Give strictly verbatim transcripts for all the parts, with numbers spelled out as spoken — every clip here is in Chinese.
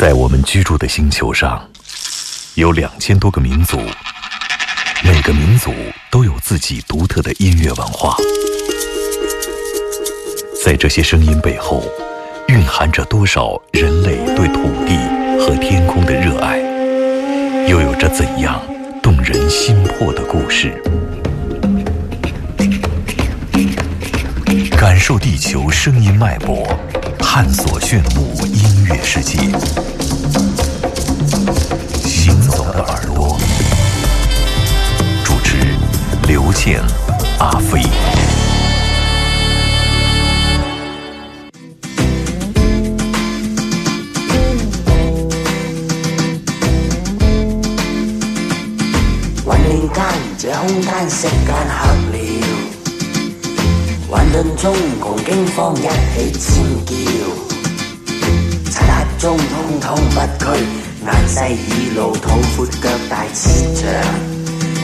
在我们居住的星球上，有两千多个民族，每个民族都有自己独特的音乐文化。在这些声音背后，蕴含着多少人类对土地和天空的热爱，又有着怎样动人心魄的故事？感受地球声音脉搏，探索炫目音乐世界。行走的耳朵，主持刘倩、阿飞。混亂間，這空間瞬間黑了，混沌中共驚慌一起尖叫，漆黑中通通不拘，眼細耳露肚闊腳大切著，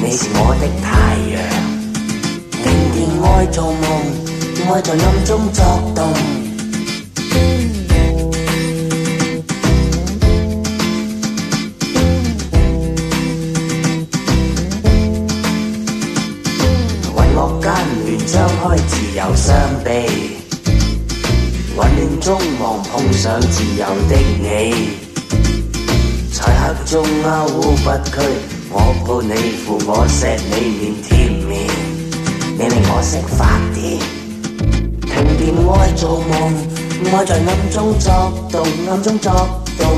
你是我的太陽，定電愛做夢，愛在暗中作動。自由相比，混亂中望碰上自由的你，在黑中勾不屈，我抱你扶我錫你面貼面，你令我識發癲，停電愛做夢，愛在暗中作動，暗中作動。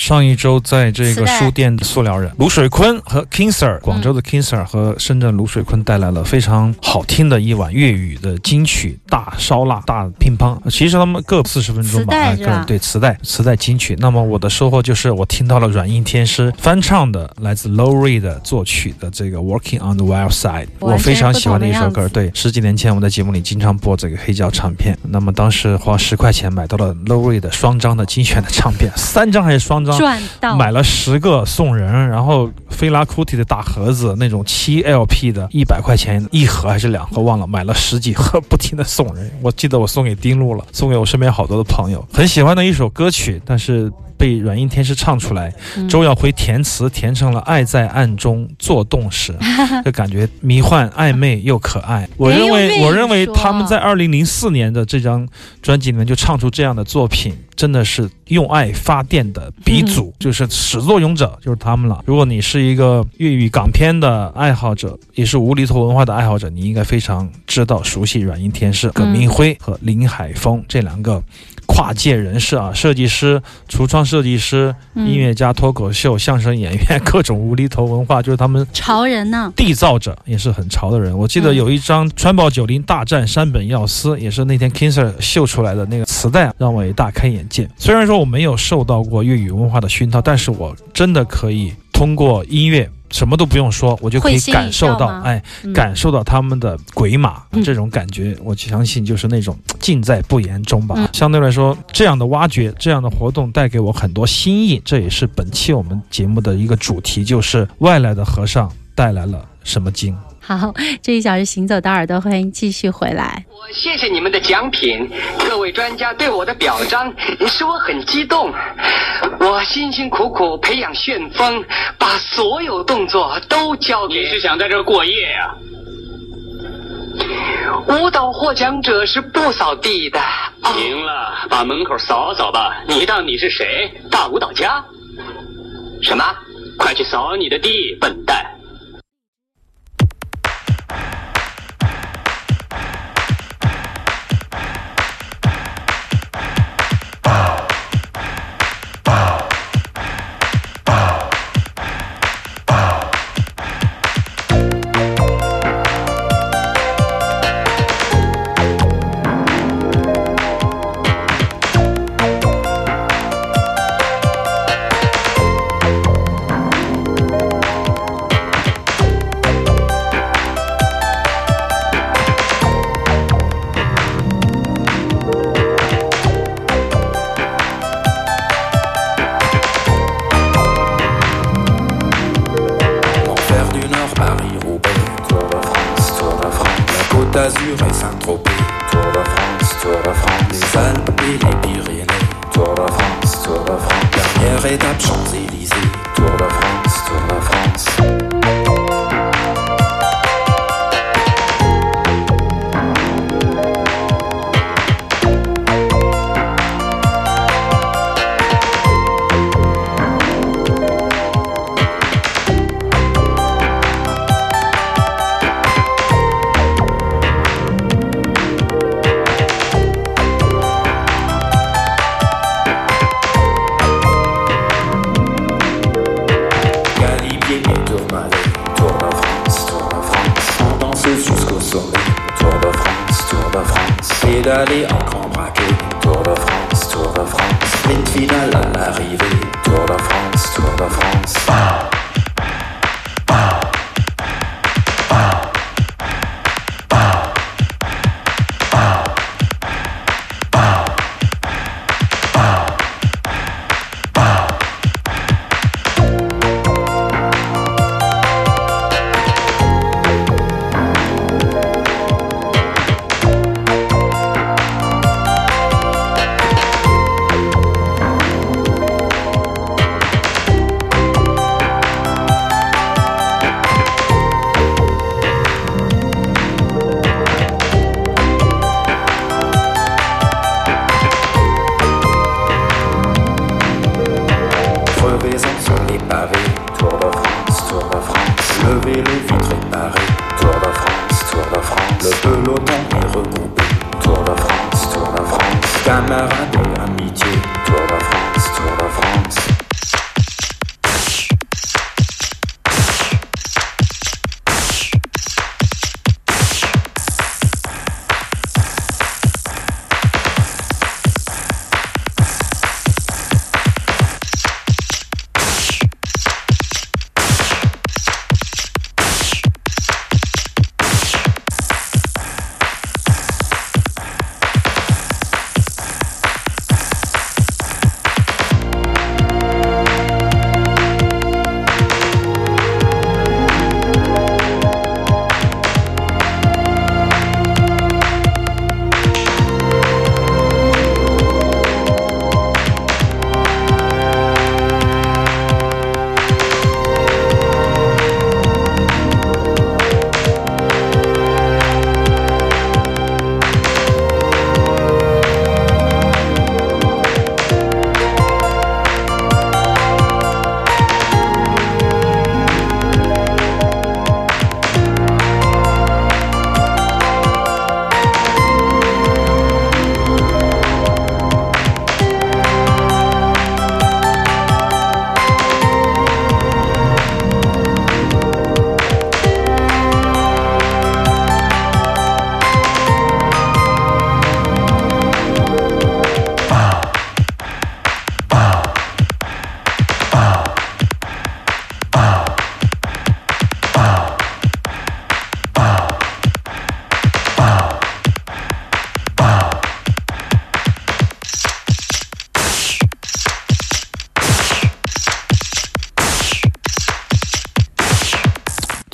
上一周在这个书店的塑料人卢水坤和 King Sir， 广州的 King Sir 和深圳卢水坤带来了非常好听的一晚粤语的金曲大烧腊大乒乓，其实他们各四十分钟吧，啊、各对磁带磁带金曲。那么我的收获就是我听到了软硬天师翻唱的来自 Lowry 的作曲的这个 Working on the Wild Side， 我非常喜欢的一首歌。对，十几年前我在节目里经常播这个黑胶唱片，那么当时花十块钱买到了 Lowry 的双张的精选的唱片，三张还是双张？赚到，买了十个送人，然后菲拉库蒂的大盒子那种七 L P 的，一百块钱一盒还是两盒忘了，买了十几盒不停的送人。我记得我送给丁路了，送给我身边好多的朋友，很喜欢的一首歌曲，但是被软硬天师唱出来，周耀辉填词填成了爱在暗中做动时，就感觉迷幻暧昧又可爱。我认为我认为他们在二零零四年的这张专辑里面就唱出这样的作品，真的是用爱发电的鼻祖，就是始作俑者就是他们了。如果你是一个粤语港片的爱好者，也是无厘头文化的爱好者，你应该非常知道熟悉软硬天师、耿明辉和林海峰这两个跨界人士啊，设计师、橱窗设计师、音乐家、脱口秀、相声演员，各种无厘头文化，就是他们潮人呢，缔造者也是很潮的人。我记得有一张川宝九零大战山本耀司，也是那天 King Sir 秀出来的那个磁带，让我也大开眼界。虽然说我没有受到过粤语文化的熏陶，但是我真的可以通过音乐。什么都不用说，我就可以感受到，哎，嗯、感受到他们的鬼马、嗯、这种感觉，我相信就是那种尽在不言中吧。嗯、相对来说，这样的挖掘，这样的活动带给我很多新意，这也是本期我们节目的一个主题，就是外来的和尚带来了什么经。好，这一小时行走的耳朵，欢迎继续回来。我谢谢你们的奖品，各位专家对我的表彰，使我很激动。我辛辛苦苦培养旋风，把所有动作都教给。你是想在这儿过夜呀、啊？舞蹈获奖者是不扫地的。行了，把门口扫扫吧。你当你是谁？大舞蹈家？什么？快去扫你的地，笨蛋！D'aller en grand braquet, Tour de France, Tour de France, sprint final à l'arrivée, Tour de France, Tour de France. Wow. 嗯。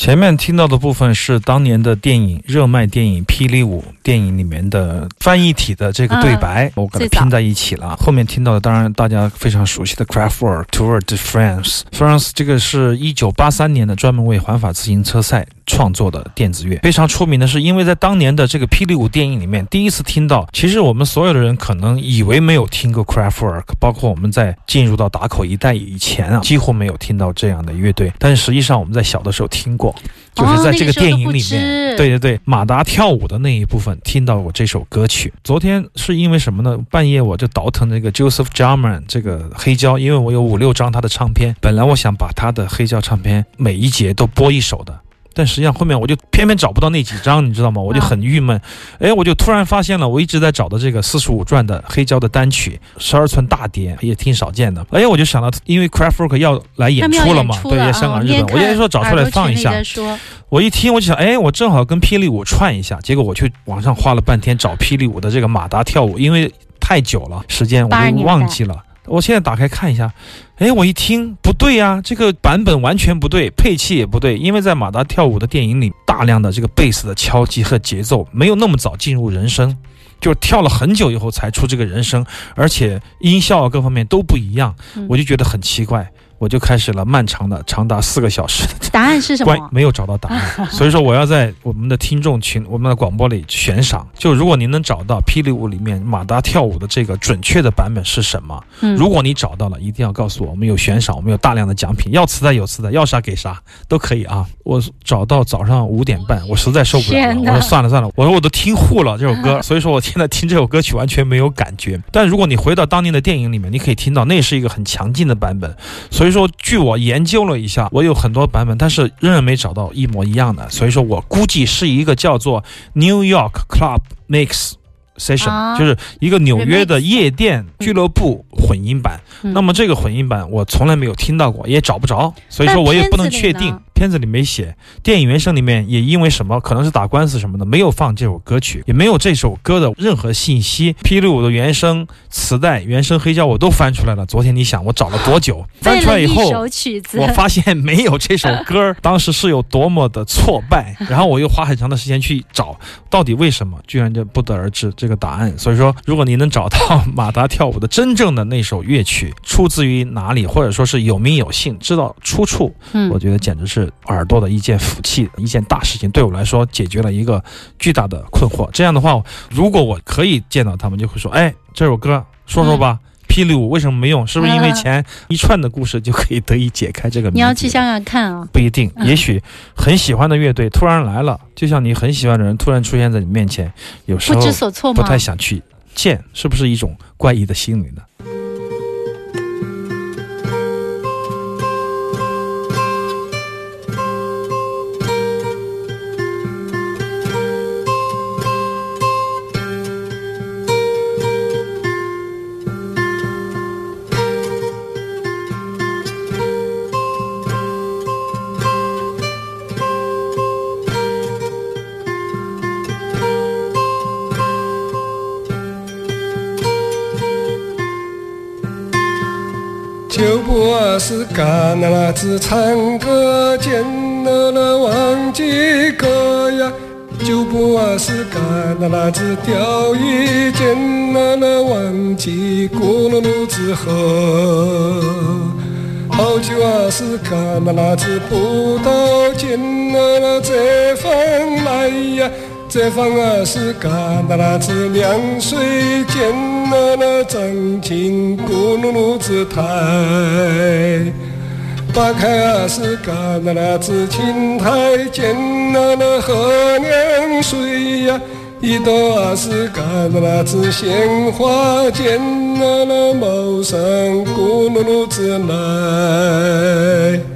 前面听到的部分是当年的电影热卖电影《霹雳舞》电影里面的翻译体的这个对白，嗯、我给它拼在一起了。后面听到的当然大家非常熟悉的 Kraftwerk Tour de France France 这个是一九八三年的，专门为环法自行车赛创作的电子乐，非常出名的是因为在当年的这个《霹雳舞》电影里面第一次听到。其实我们所有的人可能以为没有听过 Kraftwerk， 包括我们在进入到打口一代以前啊，几乎没有听到这样的乐队，但是实际上我们在小的时候听过。就是在这个电影里面，对对对，马达跳舞的那一部分听到我这首歌曲。昨天是因为什么呢？半夜我就倒腾这个 Joseph Jarman 这个黑胶，因为我有五六张他的唱片，本来我想把他的黑胶唱片每一节都播一首的，但实际上后面我就偏偏找不到那几张，你知道吗？我就很郁闷。哎，我就突然发现了，我一直在找的这个四十五转的黑胶的单曲，十二寸大碟也挺少见的。哎，我就想到，因为 Kraftwerk 要来演出了嘛，对，香港、日本，我就说找出来放一下。我一听我就想，哎，我正好跟霹雳舞串一下，结果我去网上花了半天找霹雳舞的这个马达跳舞，因为太久了，时间我都忘记了。我现在打开看一下，哎，我一听不对呀、啊，这个版本完全不对，配器也不对，因为在马达跳舞的电影里，大量的这个贝斯的敲击和节奏没有那么早进入人声，就是跳了很久以后才出这个人声，而且音效各方面都不一样，我就觉得很奇怪。嗯，我就开始了漫长的长达四个小时的。答案是什么？没有找到答案。所以说我要在我们的听众群，我们的广播里悬赏，就如果您能找到霹雳舞里面马达跳舞的这个准确的版本是什么，嗯、如果你找到了一定要告诉我，我们有悬赏，我们有大量的奖品，要磁带有磁带，要啥给啥都可以啊。我找到早上五点半，我实在受不了了，我说算了算了，我说我都听糊了这首歌，所以说我现在听这首歌曲完全没有感觉。但如果你回到当年的电影里面，你可以听到那是一个很强劲的版本，所以说说据我研究了一下，我有很多版本，但是仍然没找到一模一样的，所以说我估计是一个叫做 New York Club Mix Session，啊、就是一个纽约的夜店俱乐部混音版。嗯、那么这个混音版我从来没有听到过，也找不着，所以说我也不能确定。片子里没写，电影原声里面也因为什么，可能是打官司什么的，没有放这首歌曲，也没有这首歌的任何信息。霹雳舞的原声磁带、原声黑胶我都翻出来了。昨天你想我找了多久？翻出来以后，我发现没有这首歌，当时是有多么的挫败。然后我又花很长的时间去找，到底为什么，居然就不得而知这个答案。所以说，如果你能找到马达跳舞的真正的那首乐曲出自于哪里，或者说是有名有姓，知道出处，嗯、我觉得简直是耳朵的一件福气，一件大事情，对我来说解决了一个巨大的困惑。这样的话，如果我可以见到他们，就会说，哎，这首歌说说吧，嗯、霹雳舞为什么没用，是不是因为前一串的故事就可以得以解开这个谜题？你要去香港看啊、哦？不一定，也许很喜欢的乐队突然来了，就像你很喜欢的人突然出现在你面前，有时候不知所措吗？不太想去见，是不是一种怪异的心理呢？就不二是干那拉子唱歌见了了忘记歌呀，就不二是干那拉子钓鱼见了了忘记咕噜噜之后，好久二是干那拉子不到见了了这方来呀，这方二是干那拉子两岁见了了张琴咕噜噜子台，打开啊是干那拉子青苔见了了河凉水呀，一朵啊是干那拉子鲜花见了了茅山咕噜噜子来。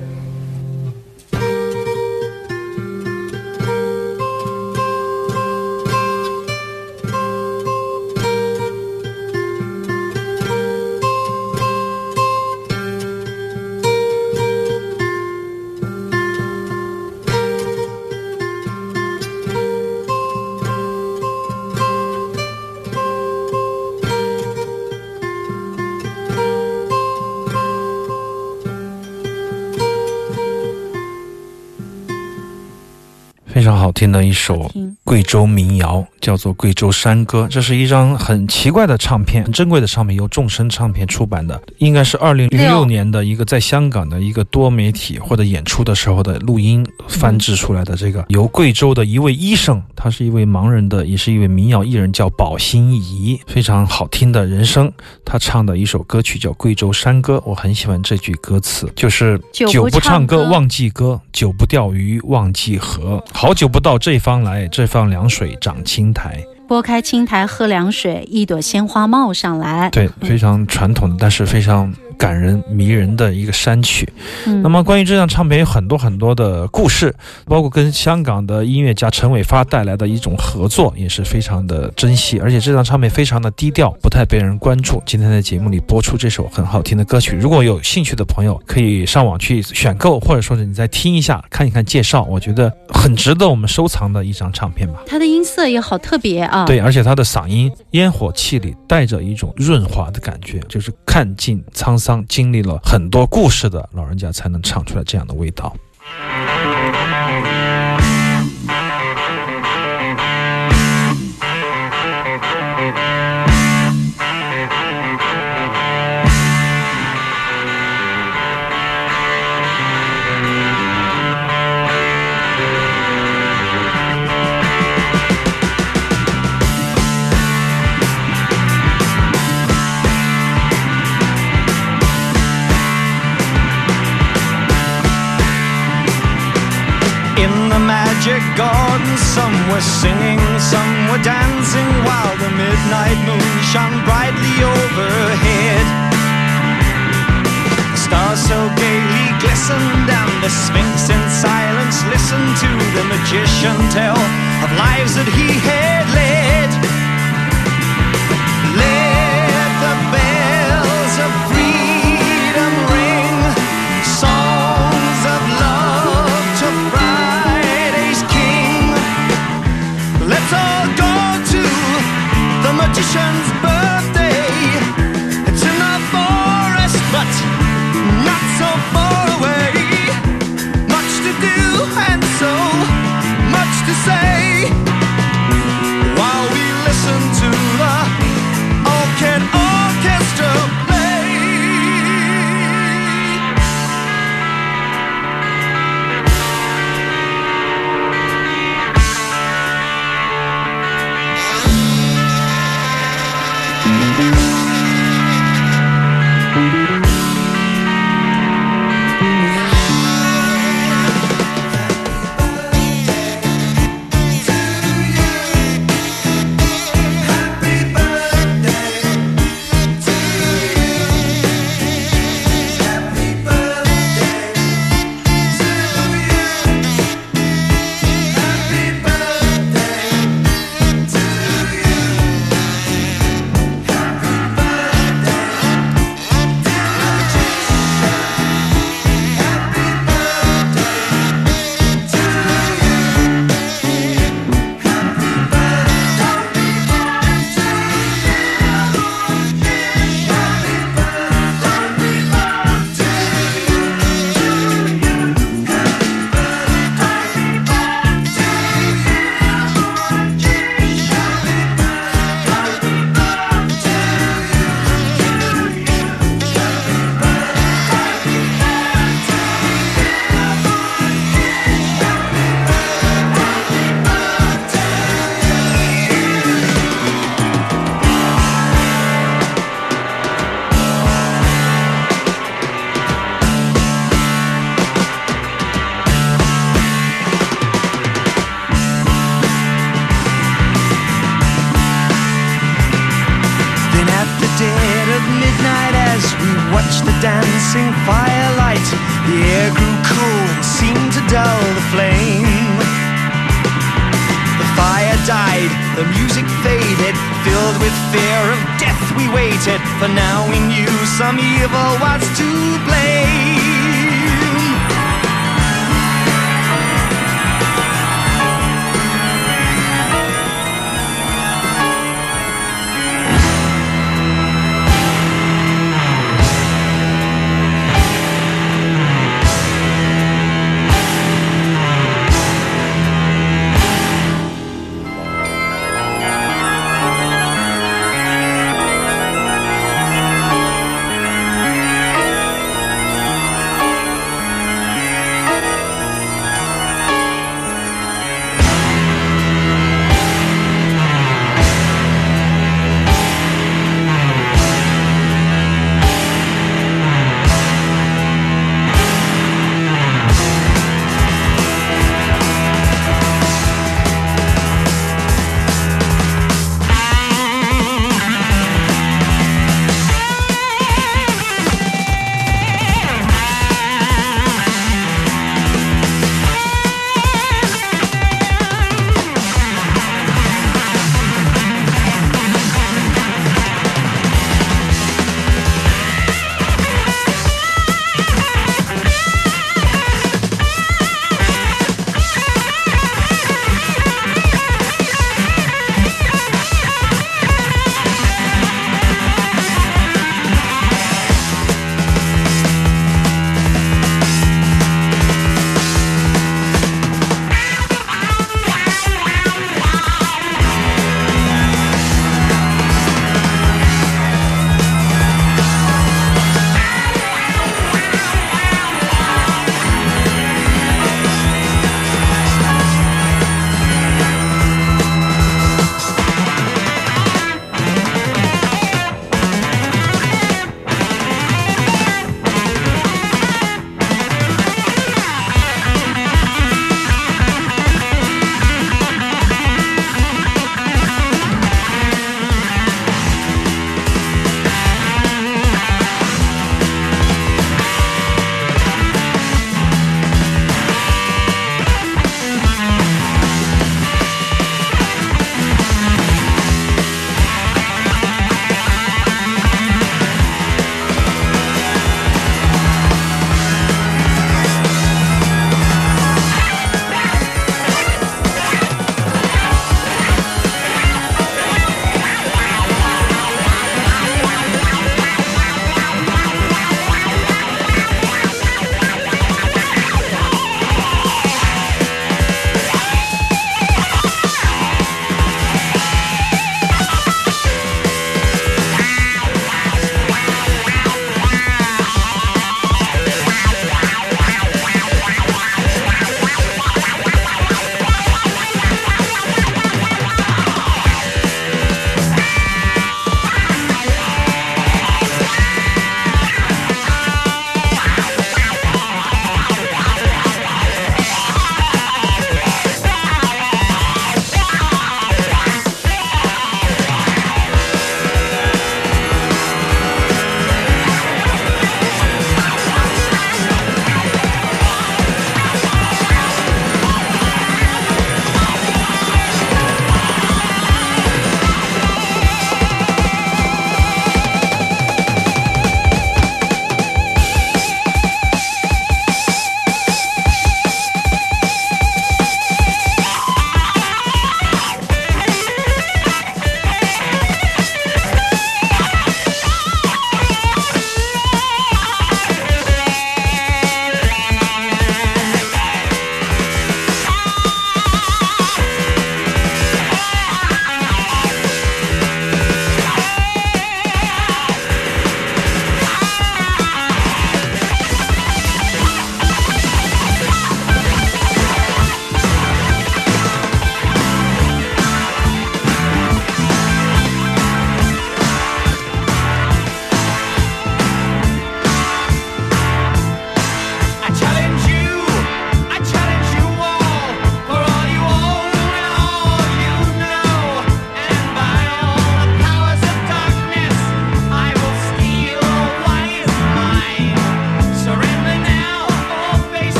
非常好听的一首贵州民谣，叫做《贵州山歌》。这是一张很奇怪的唱片，很珍贵的唱片，由众生唱片出版的，应该是二零零六年的一个在香港的一个多媒体或者演出的时候的录音翻制出来的。这个由贵州的一位医生，他是一位盲人的，也是一位民谣艺人，叫宝心怡，非常好听的人声，他唱的一首歌曲叫《贵州山歌》。我很喜欢这句歌词，就是久不唱歌忘记歌，久不钓鱼忘记河，好久不到这方来，这方凉水涨青苔，拨开青苔喝凉水，一朵鲜花冒上来。对，非常传统的，但是非常感人迷人的一个山曲。嗯、那么关于这张唱片有很多很多的故事，包括跟香港的音乐家陈伟发带来的一种合作，也是非常的珍惜。而且这张唱片非常的低调，不太被人关注。今天在节目里播出这首很好听的歌曲，如果有兴趣的朋友可以上网去选购，或者说是你再听一下，看一看介绍，我觉得很值得我们收藏的一张唱片吧。它的音色也好特别啊。对，而且它的嗓音烟火气里带着一种润滑的感觉，就是看尽沧桑，经历了很多故事的老人家才能唱出来这样的味道。Gardens, some were singing, some were dancing, while the midnight moon shone brightly overhead. The stars so gaily glistened, and the Sphinx in silence listened to the magician tell of lives that he had led. Let the bells of freedom ring, songs of love to Friday. Let's all go to the magician's birthday. It's in the forest, but not so far away. Much to do and so much to say, while we listen to the Orchid Orchestra play. The music faded, filled with fear of death we waited, for now we knew some evil was to blame.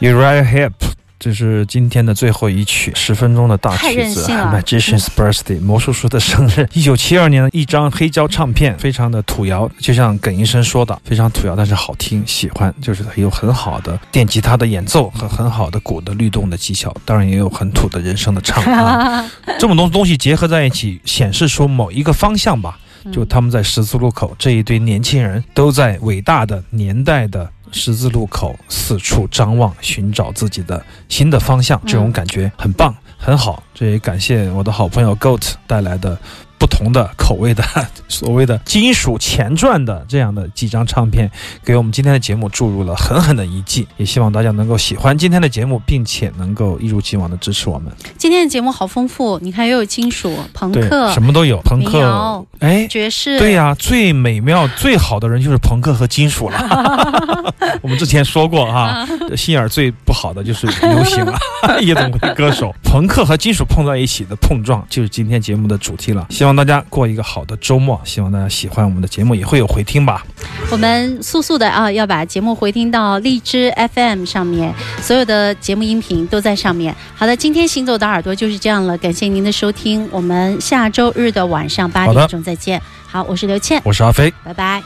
Uriah Heep 这是今天的最后一曲，十分钟的大曲子 Magician's Birthday 魔术师的生日。一九七二年的一张黑胶唱片，非常的土窑，就像耿医生说的，非常土窑，但是好听，喜欢，就是有很好的电吉他的演奏和很好的鼓的律动的技巧，当然也有很土的人声的唱、啊、这么多东西结合在一起，显示出某一个方向吧。就他们在十字路口，这一堆年轻人都在伟大的年代的十字路口四处张望，寻找自己的新的方向，这种感觉很棒，很好。这也感谢我的好朋友 GOAT 带来的不同的口味的所谓的金属前传的这样的几张唱片，给我们今天的节目注入了狠狠的一剂，也希望大家能够喜欢今天的节目，并且能够一如既往的支持我们。今天的节目好丰富，你看又有金属、朋克，什么都有，朋克、哎、爵士，对呀、啊，最美妙最好的人就是朋克和金属了。我们之前说过啊，心眼最不好的就是流行了，夜总会歌手，朋克和金属碰在一起的碰撞就是今天节目的主题了。希望希望大家过一个好的周末，希望大家喜欢我们的节目，也会有回听吧。我们速速的啊，要把节目回听到荔枝 F M 上面，所有的节目音频都在上面。好的，今天行走的耳朵就是这样了，感谢您的收听，我们下周日的晚上八点钟再见。好，我是刘倩，我是阿飞，拜拜。